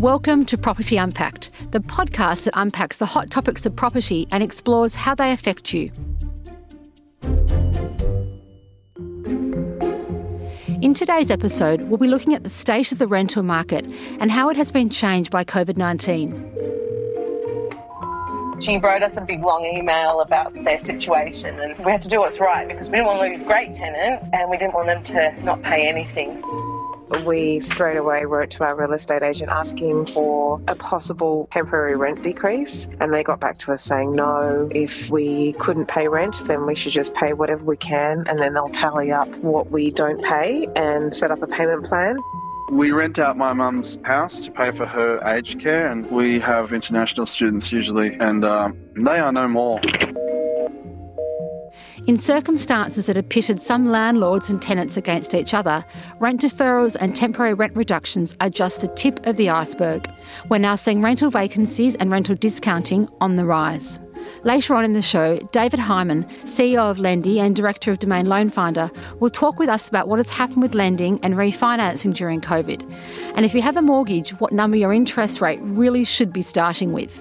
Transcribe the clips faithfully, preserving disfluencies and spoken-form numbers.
Welcome to Property Unpacked, the podcast that unpacks the hot topics of property and explores how they affect you. In today's episode, we'll be looking at the state of the rental market and how it has been changed by covid nineteen. She wrote us a big long email about their situation, and we had to do what's right because we didn't want to lose great tenants and we didn't want them to not pay anything. We straight away wrote to our real estate agent asking for a possible temporary rent decrease, and they got back to us saying no, if we couldn't pay rent then we should just pay whatever we can, and then they'll tally up what we don't pay and set up a payment plan. We rent out my mum's house to pay for her aged care, and we have international students usually, and um, they are no more. In circumstances that have pitted some landlords and tenants against each other, rent deferrals and temporary rent reductions are just the tip of the iceberg. We're now seeing rental vacancies and rental discounting on the rise. Later on in the show, David Hyman, C E O of Lendi and Director of Domain Loan Finder, will talk with us about what has happened with lending and refinancing during COVID. And if you have a mortgage, what number your interest rate really should be starting with.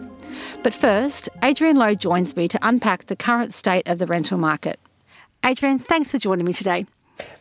But first, Adrian Lowe joins me to unpack the current state of the rental market. Adrian, thanks for joining me today.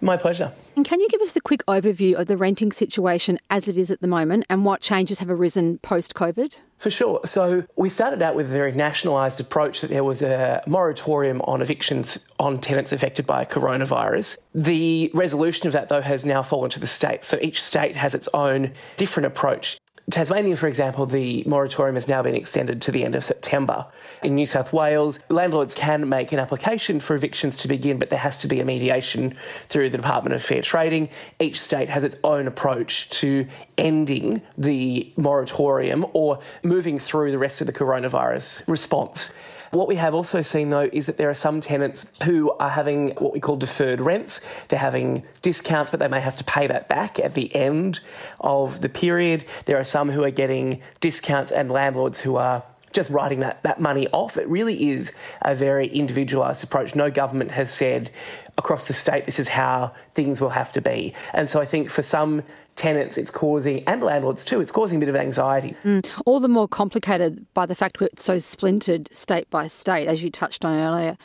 My pleasure. And can you give us a quick overview of the renting situation as it is at the moment and what changes have arisen post-COVID? For sure. So we started out with a very nationalised approach that there was a moratorium on evictions on tenants affected by coronavirus. The resolution of that, though, has now fallen to the states. So each state has its own different approach. Tasmania, for example, the moratorium has now been extended to the end of September. In New South Wales, landlords can make an application for evictions to begin, but there has to be a mediation through the Department of Fair Trading. Each state has its own approach to ending the moratorium or moving through the rest of the coronavirus response. What we have also seen, though, is that there are some tenants who are having what we call deferred rents. They're having discounts, but they may have to pay that back at the end of the period. There are some who are getting discounts and landlords who are just writing that, that money off. It really is a very individualised approach. No government has said across the state this is how things will have to be. And so I think for some tenants, it's causing, and landlords too, it's causing a bit of anxiety. Mm. All the more complicated by the fact that it's so splintered state by state, as you touched on earlier.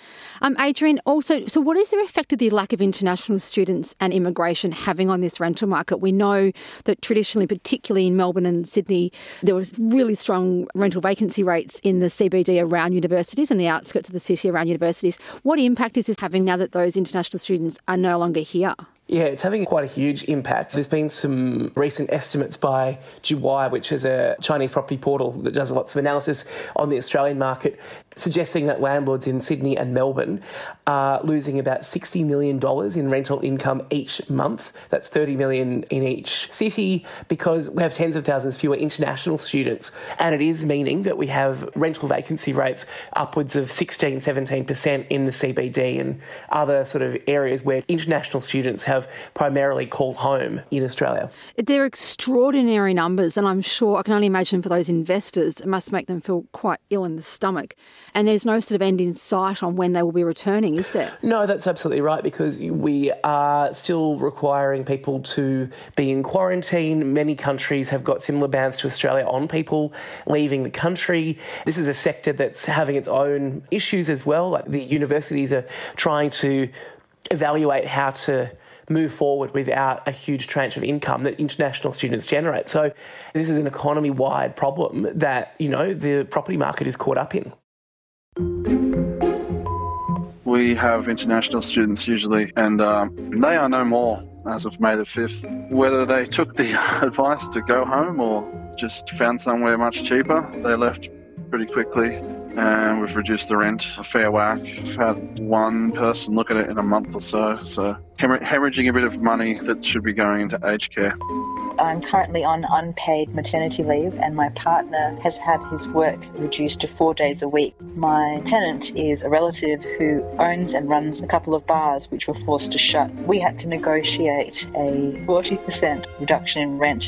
Um, Adrian, also, so what is the effect of the lack of international students and immigration having on this rental market? We know that traditionally, particularly in Melbourne and Sydney, there was really strong rental vacancy rates in the C B D around universities and the outskirts of the city around universities. What impact is this having now that those international students are no longer here? Yeah, it's having quite a huge impact. There's been some recent estimates by Juwai, which is a Chinese property portal that does lots of analysis on the Australian market, suggesting that landlords in Sydney and Melbourne are losing about sixty million dollars in rental income each month. That's thirty million dollars in each city because we have tens of thousands fewer international students. And it is meaning that we have rental vacancy rates upwards of sixteen, seventeen percent in the C B D and other sort of areas where international students have primarily called home in Australia. They're extraordinary numbers, and I'm sure, I can only imagine for those investors, it must make them feel quite ill in the stomach. And there's no sort of end in sight on when they will be returning, is there? No, that's absolutely right, because we are still requiring people to be in quarantine. Many countries have got similar bans to Australia on people leaving the country. This is a sector that's having its own issues as well. Like the universities are trying to evaluate how to move forward without a huge tranche of income that international students generate. So this is an economy-wide problem that, you know, the property market is caught up in. We have international students usually, and um, they are no more as of May the fifth. Whether they took the advice to go home or just found somewhere much cheaper, they left pretty quickly. And we've reduced the rent a fair whack. We've had one person look at it in a month or so, so hemorrh- hemorrhaging a bit of money that should be going into aged care. I'm currently on unpaid maternity leave and my partner has had his work reduced to four days a week. My tenant is a relative who owns and runs a couple of bars which were forced to shut. We had to negotiate a forty percent reduction in rent.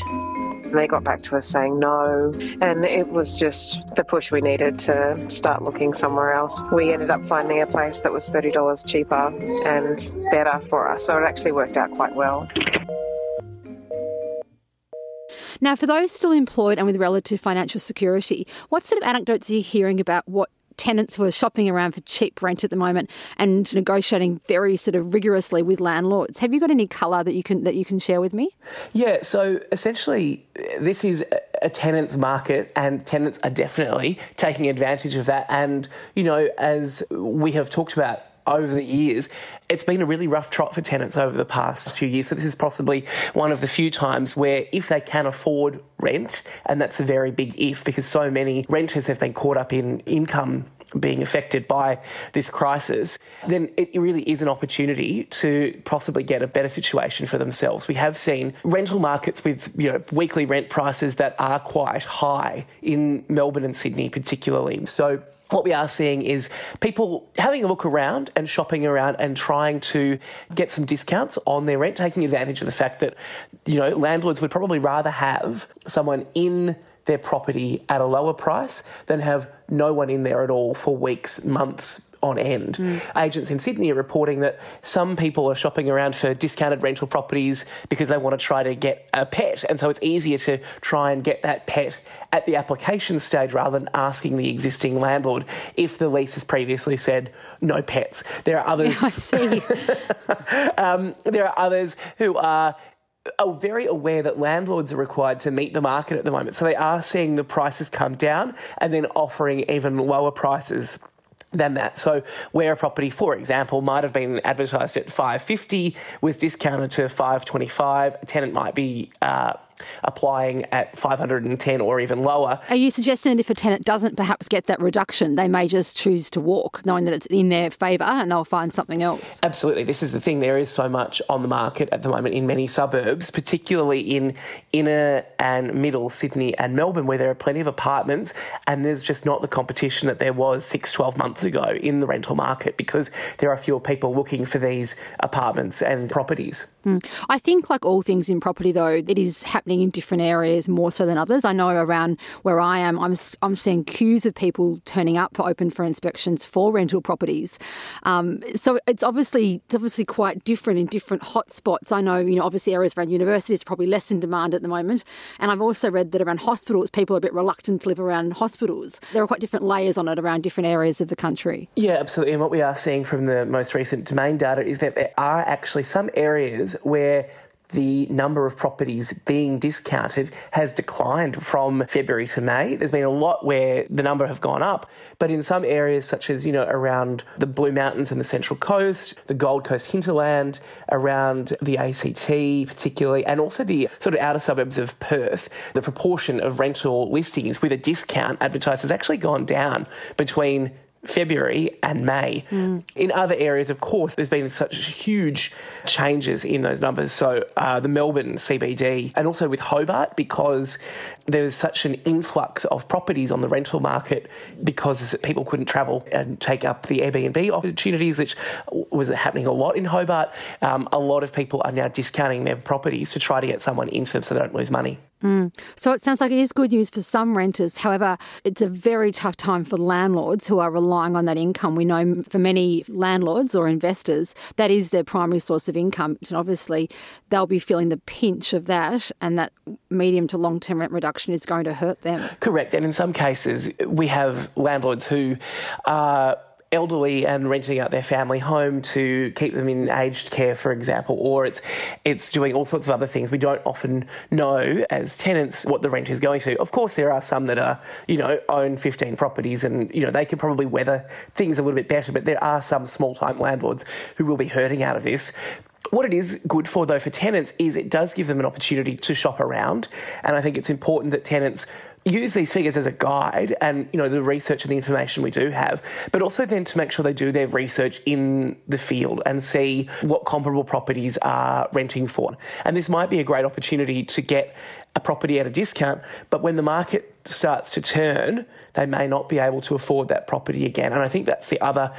They got back to us saying no, and it was just the push we needed to start looking somewhere else. We ended up finding a place that was thirty dollars cheaper and better for us, so it actually worked out quite well. Now, for those still employed and with relative financial security, what sort of anecdotes are you hearing about what tenants who are shopping around for cheap rent at the moment and negotiating very sort of rigorously with landlords? Have you got any colour that you can that you can share with me? Yeah, so essentially this is a tenants' market, and tenants are definitely taking advantage of that. And, you know, as we have talked about over the years, it's been a really rough trot for tenants over the past few years. So this is possibly one of the few times where, if they can afford rent, and that's a very big if, because so many renters have been caught up in income being affected by this crisis, then it really is an opportunity to possibly get a better situation for themselves. We have seen rental markets with, you know, weekly rent prices that are quite high in Melbourne and Sydney particularly. So what we are seeing is people having a look around and shopping around and trying to get some discounts on their rent, taking advantage of the fact that, you know, landlords would probably rather have someone in their property at a lower price than have no one in there at all for weeks, months on end. Mm. Agents in Sydney are reporting that some people are shopping around for discounted rental properties because they want to try to get a pet. And so it's easier to try and get that pet at the application stage rather than asking the existing landlord if the lease has previously said no pets. There are others. I see. um, there are others who are are very aware that landlords are required to meet the market at the moment. So they are seeing the prices come down and then offering even lower prices than that. So where a property, for example, might have been advertised at five fifty, was discounted to five twenty-five, a tenant might be uh, applying at five ten or even lower. Are you suggesting that if a tenant doesn't perhaps get that reduction, they may just choose to walk, knowing that it's in their favour and they'll find something else? Absolutely. This is the thing. There is so much on the market at the moment in many suburbs, particularly in inner and middle Sydney and Melbourne, where there are plenty of apartments, and there's just not the competition that there was six, twelve months ago in the rental market because there are fewer people looking for these apartments and properties. Mm. I think, like all things in property, though, it is happening in different areas more so than others. I know around where I am, I'm I'm seeing queues of people turning up for open for inspections for rental properties. Um, so it's obviously it's obviously quite different in different hotspots. I know, you know, obviously areas around universities are probably less in demand at the moment. And I've also read that around hospitals, people are a bit reluctant to live around hospitals. There are quite different layers on it around different areas of the country. Yeah, absolutely. And what we are seeing from the most recent Domain data is that there are actually some areas where the number of properties being discounted has declined from February to May. There's been a lot where the number have gone up, but in some areas such as, you know, around the Blue Mountains and the Central Coast, the Gold Coast hinterland, around the A C T particularly, and also the sort of outer suburbs of Perth, the proportion of rental listings with a discount advertised has actually gone down between February and May. Mm. In other areas, of course, there's been such huge changes in those numbers. So uh, the Melbourne C B D, and also with Hobart, because there was such an influx of properties on the rental market because people couldn't travel and take up the Airbnb opportunities, which was happening a lot in Hobart. Um, a lot of people are now discounting their properties to try to get someone into them so they don't lose money. Mm. So it sounds like it is good news for some renters. However, it's a very tough time for landlords who are relying on that income. We know for many landlords or investors, that is their primary source of income. And obviously, they'll be feeling the pinch of that, and that medium to long-term rent reduction is going to hurt them. Correct. And in some cases, we have landlords who are elderly and renting out their family home to keep them in aged care, for example, or it's it's doing all sorts of other things. We don't often know as tenants what the rent is going to. Of course, there are some that are, you know, own fifteen properties and, you know, they can probably weather things a little bit better, but there are some small-time landlords who will be hurting out of this. What it is good for, though, for tenants is it does give them an opportunity to shop around, and I think it's important that tenants use these figures as a guide and, you know, the research and the information we do have, but also then to make sure they do their research in the field and see what comparable properties are renting for. And this might be a great opportunity to get a property at a discount, but when the market starts to turn, they may not be able to afford that property again. And I think that's the other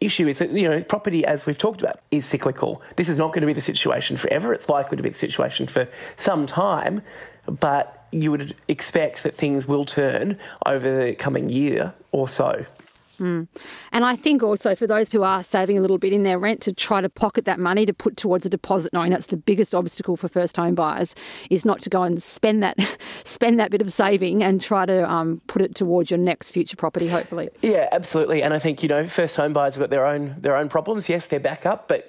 issue is that, you know, property, as we've talked about, is cyclical. This is not going to be the situation forever. It's likely to be the situation for some time, but you would expect that things will turn over the coming year or so. Mm. And I think also for those who are saving a little bit in their rent, to try to pocket that money to put towards a deposit, knowing that's the biggest obstacle for first home buyers, is not to go and spend that spend that bit of saving and try to um, put it towards your next future property, hopefully. Yeah, absolutely. And I think, you know, first home buyers have got their own their own problems. Yes, they're back up, but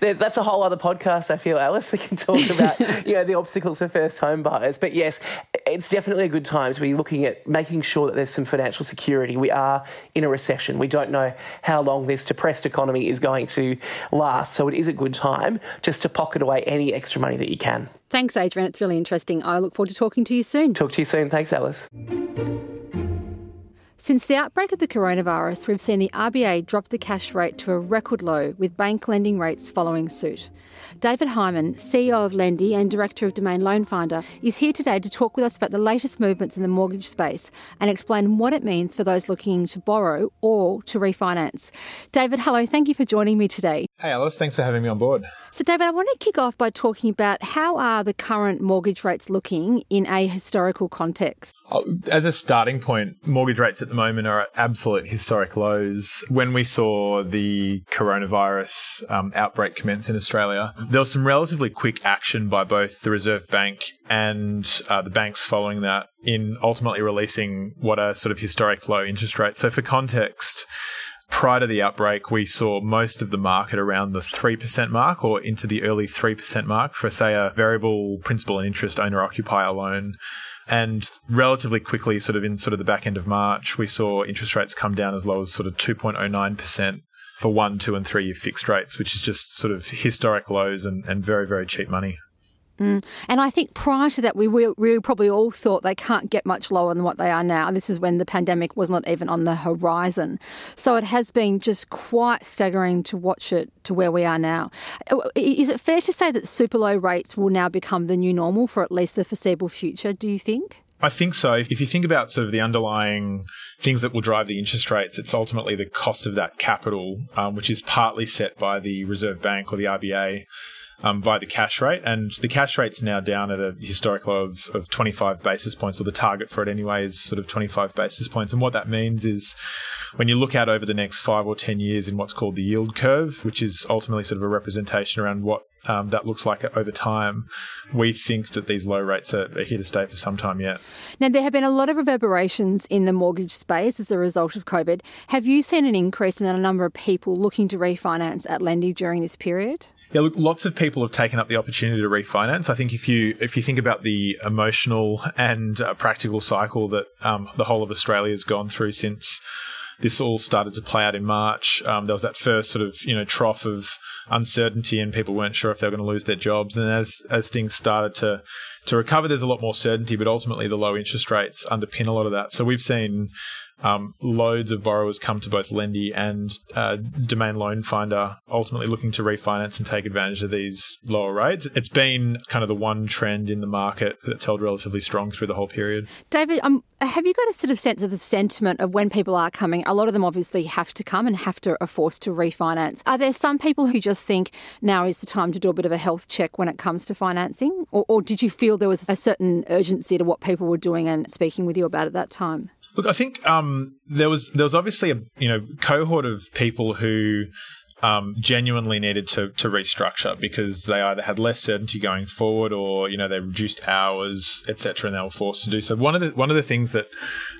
that's a whole other podcast, I feel, Alice. We can talk about, you know, the obstacles for first home buyers. But yes, it's definitely a good time to be looking at making sure that there's some financial security. We are in a recession. We don't know how long this depressed economy is going to last. So it is a good time just to pocket away any extra money that you can. Thanks, Adrian. It's really interesting. I look forward to talking to you soon. Talk to you soon. Thanks, Alice. Since the outbreak of the coronavirus, we've seen the R B A drop the cash rate to a record low, with bank lending rates following suit. David Hyman, C E O of Lendi and Director of Domain Loan Finder, is here today to talk with us about the latest movements in the mortgage space and explain what it means for those looking to borrow or to refinance. David, hello. Thank you for joining me today. Hey, Alice. Thanks for having me on board. So, David, I want to kick off by talking about how are the current mortgage rates looking in a historical context? As a starting point, mortgage rates at the moment are at absolute historic lows. When we saw the coronavirus um, outbreak commence in Australia, there was some relatively quick action by both the Reserve Bank and uh, the banks following that in ultimately releasing what are sort of historic low interest rates. So for context, prior to the outbreak, we saw most of the market around the three percent mark or into the early three percent mark for, say, a variable principal and interest owner-occupier loan. And relatively quickly, sort of in sort of the back end of March, we saw interest rates come down as low as sort of two point oh nine percent for one, two and three year fixed rates, which is just sort of historic lows and, and very, very cheap money. Mm. And I think prior to that, we, we, we probably all thought they can't get much lower than what they are now. This is when the pandemic was not even on the horizon. So it has been just quite staggering to watch it to where we are now. Is it fair to say that super low rates will now become the new normal for at least the foreseeable future, do you think? I think so. If you think about sort of the underlying things that will drive the interest rates, it's ultimately the cost of that capital, um, which is partly set by the Reserve Bank or the R B A. Um, via the cash rate, and the cash rate's now down at a historic low of, of twenty-five basis points, or the target for it anyway is sort of twenty-five basis points. And what that means is when you look out over the next five or ten years in what's called the yield curve, which is ultimately sort of a representation around what Um, that looks like over time, we think that these low rates are, are here to stay for some time yet. Now, there have been a lot of reverberations in the mortgage space as a result of COVID. Have you seen an increase in the number of people looking to refinance at Lendi during this period? Yeah, look, lots of people have taken up the opportunity to refinance. I think if you if you think about the emotional and uh, practical cycle that um, the whole of Australia has gone through since this all started to play out in March. Um, there was that first sort of, you know, trough of uncertainty, and people weren't sure if they were going to lose their jobs. And as as things started to to recover, there's a lot more certainty, but ultimately the low interest rates underpin a lot of that. So we've seen um, loads of borrowers come to both Lendi and uh, Domain Loan Finder, ultimately looking to refinance and take advantage of these lower rates. It's been kind of the one trend in the market that's held relatively strong through the whole period. David, um, have you got a sort of sense of the sentiment of when people are coming? A lot of them obviously have to come and have to are forced to refinance. Are there some people who just think now is the time to do a bit of a health check when it comes to financing? Or, or did you feel there was a certain urgency to what people were doing and speaking with you about at that time? Look, I think um, there was there was obviously a you know cohort of people who um, genuinely needed to to restructure because they either had less certainty going forward, or you know they reduced hours, et cetera, and they were forced to do so. One of the one of the things that,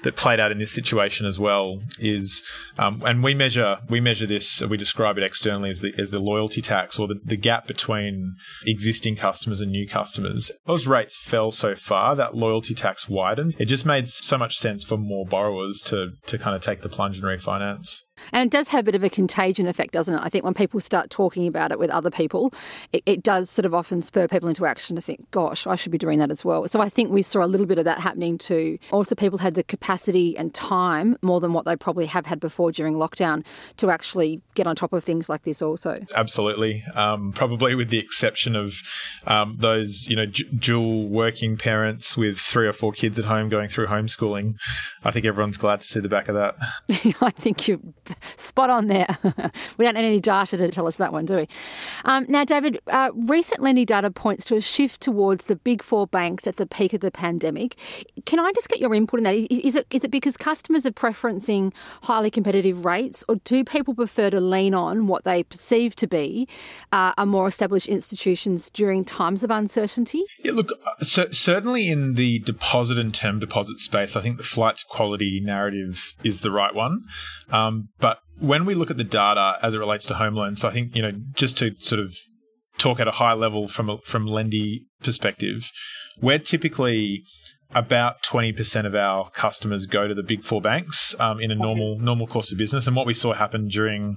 that played out in this situation as well is, um, and we measure we measure this, we describe it externally as the as the loyalty tax, or the, the gap between existing customers and new customers. Those rates fell so far that loyalty tax widened. It just made so much sense for more borrowers to to kind of take the plunge and refinance. And it does have a bit of a contagion effect, doesn't it? I think when people start talking about it with other people, it, it does sort of often spur people into action to think, gosh, I should be doing that as well. So I think we saw a little bit of that happening too. Also, people had the capacity and time, more than what they probably have had before during lockdown, to actually get on top of things like this also. Absolutely. Um, probably with the exception of um, those, you know, d- dual working parents with three or four kids at home going through homeschooling. I think everyone's glad to see the back of that. I think you're Spot on there. We don't need any data to tell us that one, do we? Um, now, David, uh, recent lending data points to a shift towards the big four banks at the peak of the pandemic. Can I just get your input on that? Is it is it because customers are preferencing highly competitive rates, or do people prefer to lean on what they perceive to be uh, are more established institutions during times of uncertainty? Yeah, look, so certainly in the deposit and term deposit space, I think the flight to quality narrative is the right one. Um, but when we look at the data as it relates to home loans, so I think, you know, just to sort of talk at a high level from a, from Lendi perspective, we're typically about twenty percent of our customers go to the big four banks um, in a normal normal course of business. And what we saw happen during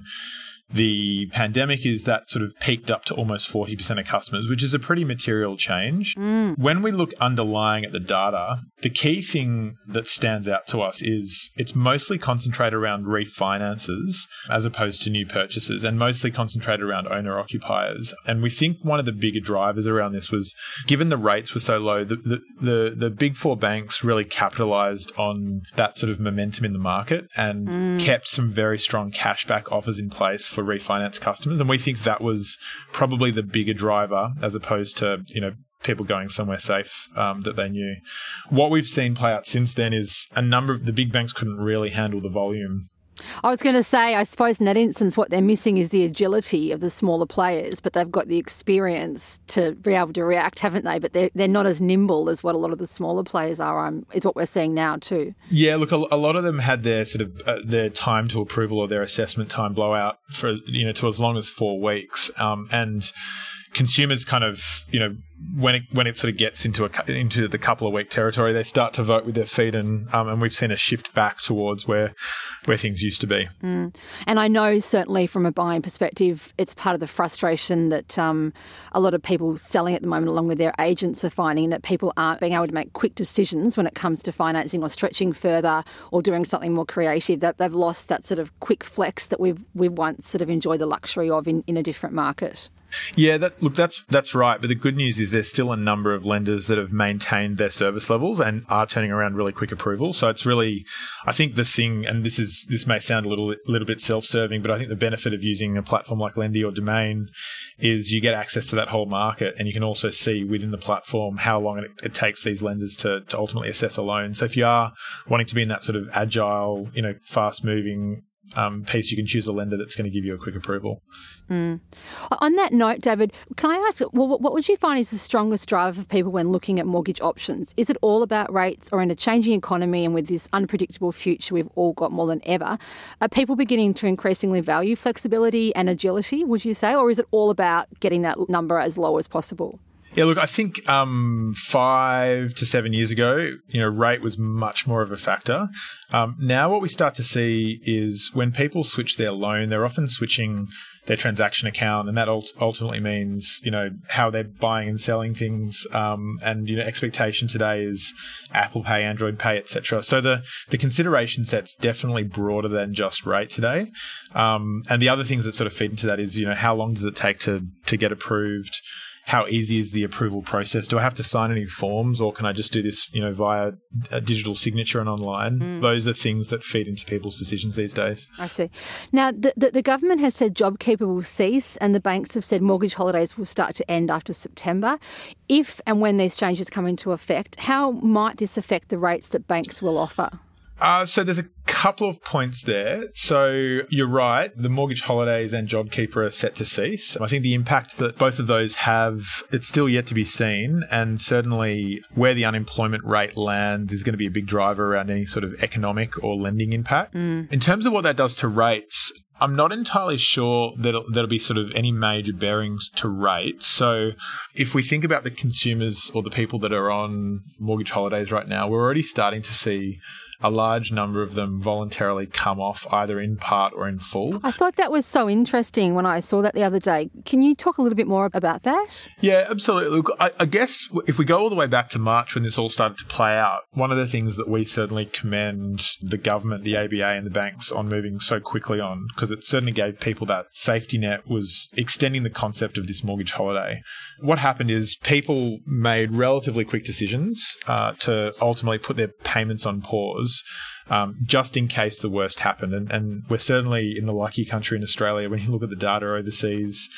the pandemic is that sort of peaked up to almost forty percent of customers, which is a pretty material change. Mm. When we look underlying at the data, the key thing that stands out to us is it's mostly concentrated around refinances as opposed to new purchases, and mostly concentrated around owner-occupiers. And we think one of the bigger drivers around this was, given the rates were so low, the, the, the, the big four banks really capitalized on that sort of momentum in the market and mm. kept some very strong cashback offers in place for refinance customers. And we think that was probably the bigger driver as opposed to, you know, people going somewhere safe um, that they knew. What we've seen play out since then is a number of the big banks couldn't really handle the volume. I was going to say, I suppose in that instance, what they're missing is the agility of the smaller players, but they've got the experience to be able to react, haven't they? But they're, they're not as nimble as what a lot of the smaller players are, um, is what we're seeing now too. Yeah, look, a, a lot of them had their sort of uh, their time to approval or their assessment time blowout for, you know, to as long as four weeks. Um, and consumers kind of, you know, when it when it sort of gets into a into the couple of week territory, they start to vote with their feet, and um, and we've seen a shift back towards where where things used to be. Mm. And I know certainly from a buying perspective, it's part of the frustration that um, a lot of people selling at the moment, along with their agents, are finding that people aren't being able to make quick decisions when it comes to financing or stretching further or doing something more creative. That they've lost that sort of quick flex that we've we've once sort of enjoyed the luxury of in, in a different market. Yeah, that, look, that's that's right. But the good news is there's still a number of lenders that have maintained their service levels and are turning around really quick approval. So it's really, I think the thing, and this is this may sound a little little bit self-serving, but I think the benefit of using a platform like Lendi or Domain is you get access to that whole market, and you can also see within the platform how long it, it takes these lenders to to ultimately assess a loan. So if you are wanting to be in that sort of agile, you know, fast-moving Um, piece, you can choose a lender that's going to give you a quick approval. Mm. On that note, David, can I ask, well, what would you find is the strongest driver for people when looking at mortgage options? Is it all about rates, or in a changing economy and with this unpredictable future we've all got more than ever, are people beginning to increasingly value flexibility and agility, would you say, or is it all about getting that number as low as possible? Yeah, look, I think um, five to seven years ago, you know, rate was much more of a factor. Um, now what we start to see is when people switch their loan, they're often switching their transaction account, and that ultimately means, you know, how they're buying and selling things. Um, and, you know, expectation today is Apple Pay, Android Pay, et cetera. So the, the consideration set's definitely broader than just rate today. Um, and the other things that sort of feed into that is, you know, how long does it take to to get approved? How easy is the approval process? Do I have to sign any forms, or can I just do this, you know, via a digital signature and online? Mm. Those are things that feed into people's decisions these days. I see. Now, the, the, the government has said JobKeeper will cease, and the banks have said mortgage holidays will start to end after September. If and when these changes come into effect, how might this affect the rates that banks will offer? Uh, so there's a couple of points there. So you're right, the mortgage holidays and JobKeeper are set to cease. I think the impact that both of those have, it's still yet to be seen. And certainly where the unemployment rate lands is going to be a big driver around any sort of economic or lending impact. Mm. In terms of what that does to rates, I'm not entirely sure that there'll be sort of any major bearings to rates. So if we think about the consumers or the people that are on mortgage holidays right now, we're already starting to see a large number of them voluntarily come off either in part or in full. I thought that was so interesting when I saw that the other day. Can you talk a little bit more about that? Yeah, absolutely. Look, I, I guess if we go all the way back to March when this all started to play out, one of the things that we certainly commend the government, the A B A and the banks on moving so quickly on, because it certainly gave people that safety net, was extending the concept of this mortgage holiday. What happened is people made relatively quick decisions uh, to ultimately put their payments on pause. was, um, just in case the worst happened. And, and we're certainly in the lucky country in Australia. When you look at the data overseas,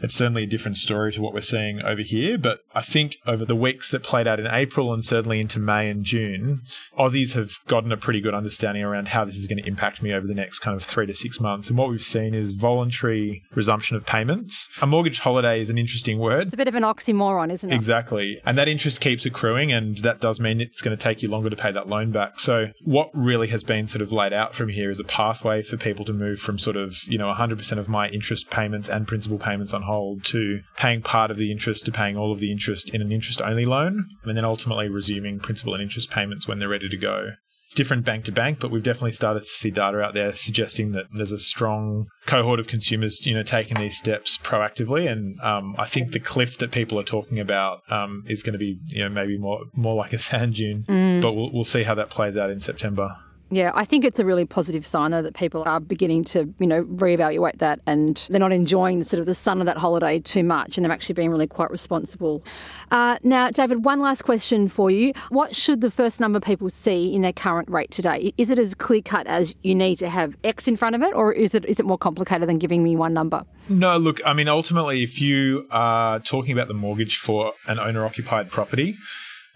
it's certainly a different story to what we're seeing over here. But I think over the weeks that played out in April and certainly into May and June, Aussies have gotten a pretty good understanding around how this is going to impact me over the next kind of three to six months. And what we've seen is voluntary resumption of payments. A mortgage holiday is an interesting word. It's a bit of an oxymoron, isn't it? Exactly. And that interest keeps accruing, and that does mean it's going to take you longer to pay that loan back. So what really has been sort of laid out from here is a pathway for people to move from sort of, you know, one hundred percent of my interest payments and principal payments on hold to paying part of the interest to paying all of the interest in an interest-only loan, and then ultimately resuming principal and interest payments when they're ready to go. It's different bank to bank, but we've definitely started to see data out there suggesting that there's a strong cohort of consumers, you know, taking these steps proactively. And um, I think the cliff that people are talking about um, is going to be, you know, maybe more more like a sand dune, mm. but we'll, we'll see how that plays out in September. Yeah, I think it's a really positive sign, though, that people are beginning to, you know, reevaluate that, and they're not enjoying the sort of the sun of that holiday too much, and they're actually being really quite responsible. Uh, now, David, one last question for you. What should the first number people see in their current rate today? Is it as clear-cut as you need to have X in front of it, or is it is it more complicated than giving me one number? No, look, I mean, ultimately, if you are talking about the mortgage for an owner-occupied property,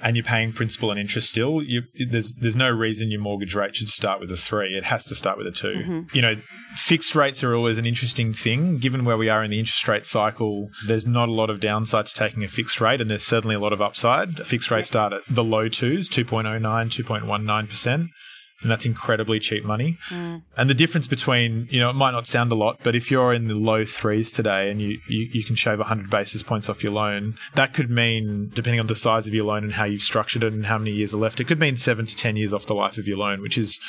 and you're paying principal and interest still, you, there's there's no reason your mortgage rate should start with a three. It has to start with a two. Mm-hmm. You know, fixed rates are always an interesting thing. Given where we are in the interest rate cycle, there's not a lot of downside to taking a fixed rate, and there's certainly a lot of upside. Fixed rates start at the low twos, two point oh nine, two point one nine percent. And that's incredibly cheap money. Mm. And the difference between, you know, it might not sound a lot, but if you're in the low threes today and you, you, you can shave one hundred basis points off your loan, that could mean, depending on the size of your loan and how you've structured it and how many years are left, it could mean seven to ten years off the life of your loan, which is...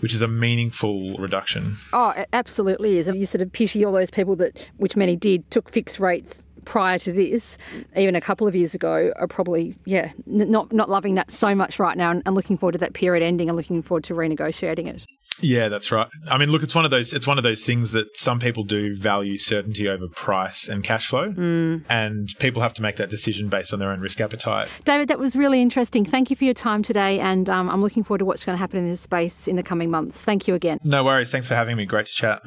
which is a meaningful reduction. Oh, it absolutely is. You sort of pity all those people that, which many did, took fixed rates prior to this, even a couple of years ago, are probably, yeah, not not loving that so much right now, and, and looking forward to that period ending and looking forward to renegotiating it. Yeah, that's right. I mean, look, it's one of those it's one of those things that some people do value certainty over price and cash flow, mm. and people have to make that decision based on their own risk appetite. David, that was really interesting. Thank you for your time today, and um, I'm looking forward to what's going to happen in this space in the coming months. Thank you again. No worries. Thanks for having me. Great to chat.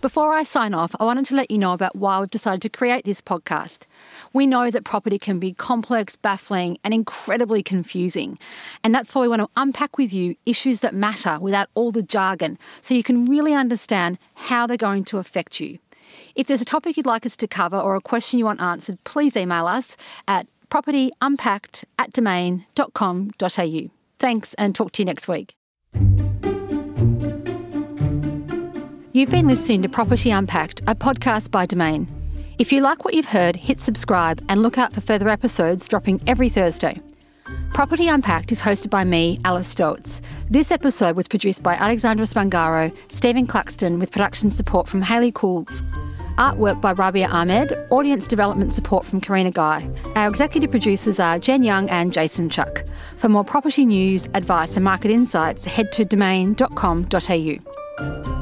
Before I sign off, I wanted to let you know about why we've decided to create this podcast. We know that property can be complex, baffling, and incredibly confusing. And that's why we want to unpack with you issues that matter without all the jargon, so you can really understand how they're going to affect you. If there's a topic you'd like us to cover or a question you want answered, please email us at property unpacked at domain dot com dot a u. Thanks, and talk to you next week. You've been listening to Property Unpacked, a podcast by Domain. If you like what you've heard, hit subscribe and look out for further episodes dropping every Thursday. Property Unpacked is hosted by me, Alice Stoltz. This episode was produced by Alexandra Spangaro, Stephen Cluxton, with production support from Hayley Cools. Artwork by Rabia Ahmed, audience development support from Karina Guy. Our executive producers are Jen Young and Jason Chuck. For more property news, advice and market insights, head to domain dot com dot a u.